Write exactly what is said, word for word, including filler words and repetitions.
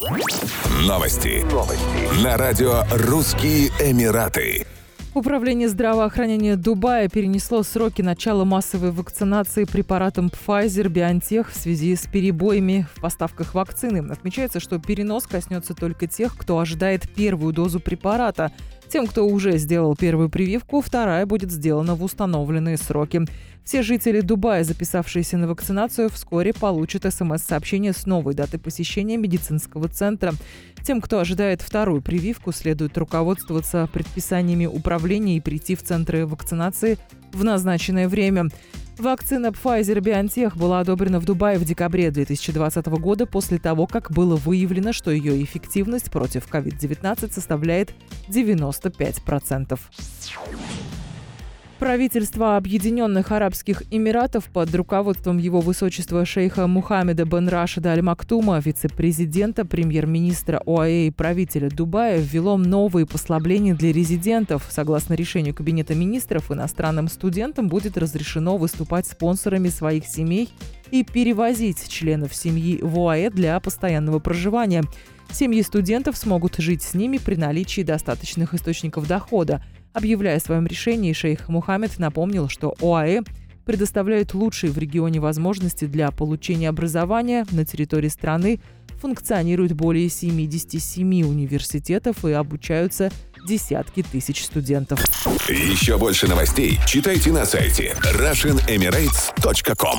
Новости. Новости на радио «Русские Эмираты». Управление здравоохранения Дубая перенесло сроки начала массовой вакцинации препаратом Pfizer-BioNTech в связи с перебоями в поставках вакцины. Отмечается, что перенос коснется только тех, кто ожидает первую дозу препарата. Тем, кто уже сделал первую прививку, вторая будет сделана в установленные сроки. Все жители Дубая, записавшиеся на вакцинацию, вскоре получат эс эм эс сообщение с новой датой посещения медицинского центра. Тем, кто ожидает вторую прививку, следует руководствоваться предписаниями управления и прийти в центры вакцинации в назначенное время. Вакцина Pfizer-BioNTech была одобрена в Дубае в декабре две тысячи двадцатого года после того, как было выявлено, что ее эффективность против ковид девятнадцать составляет девяносто пять процентов. Правительство Объединенных Арабских Эмиратов под руководством его высочества шейха Мухаммеда бен Рашида Аль-Мактума, вице-президента, премьер-министра ОАЭ и правителя Дубая ввело новые послабления для резидентов. Согласно решению Кабинета министров, иностранным студентам будет разрешено выступать спонсорами своих семей и перевозить членов семьи в ОАЭ для постоянного проживания. Семьи студентов смогут жить с ними при наличии достаточных источников дохода. Объявляя о своем решении, шейх Мухаммед напомнил, что ОАЭ предоставляет лучшие в регионе возможности для получения образования. На территории страны функционирует более семьдесят семь университетов и обучаются десятки тысяч студентов. Еще больше новостей читайте на сайте Russian Emirates точка ком.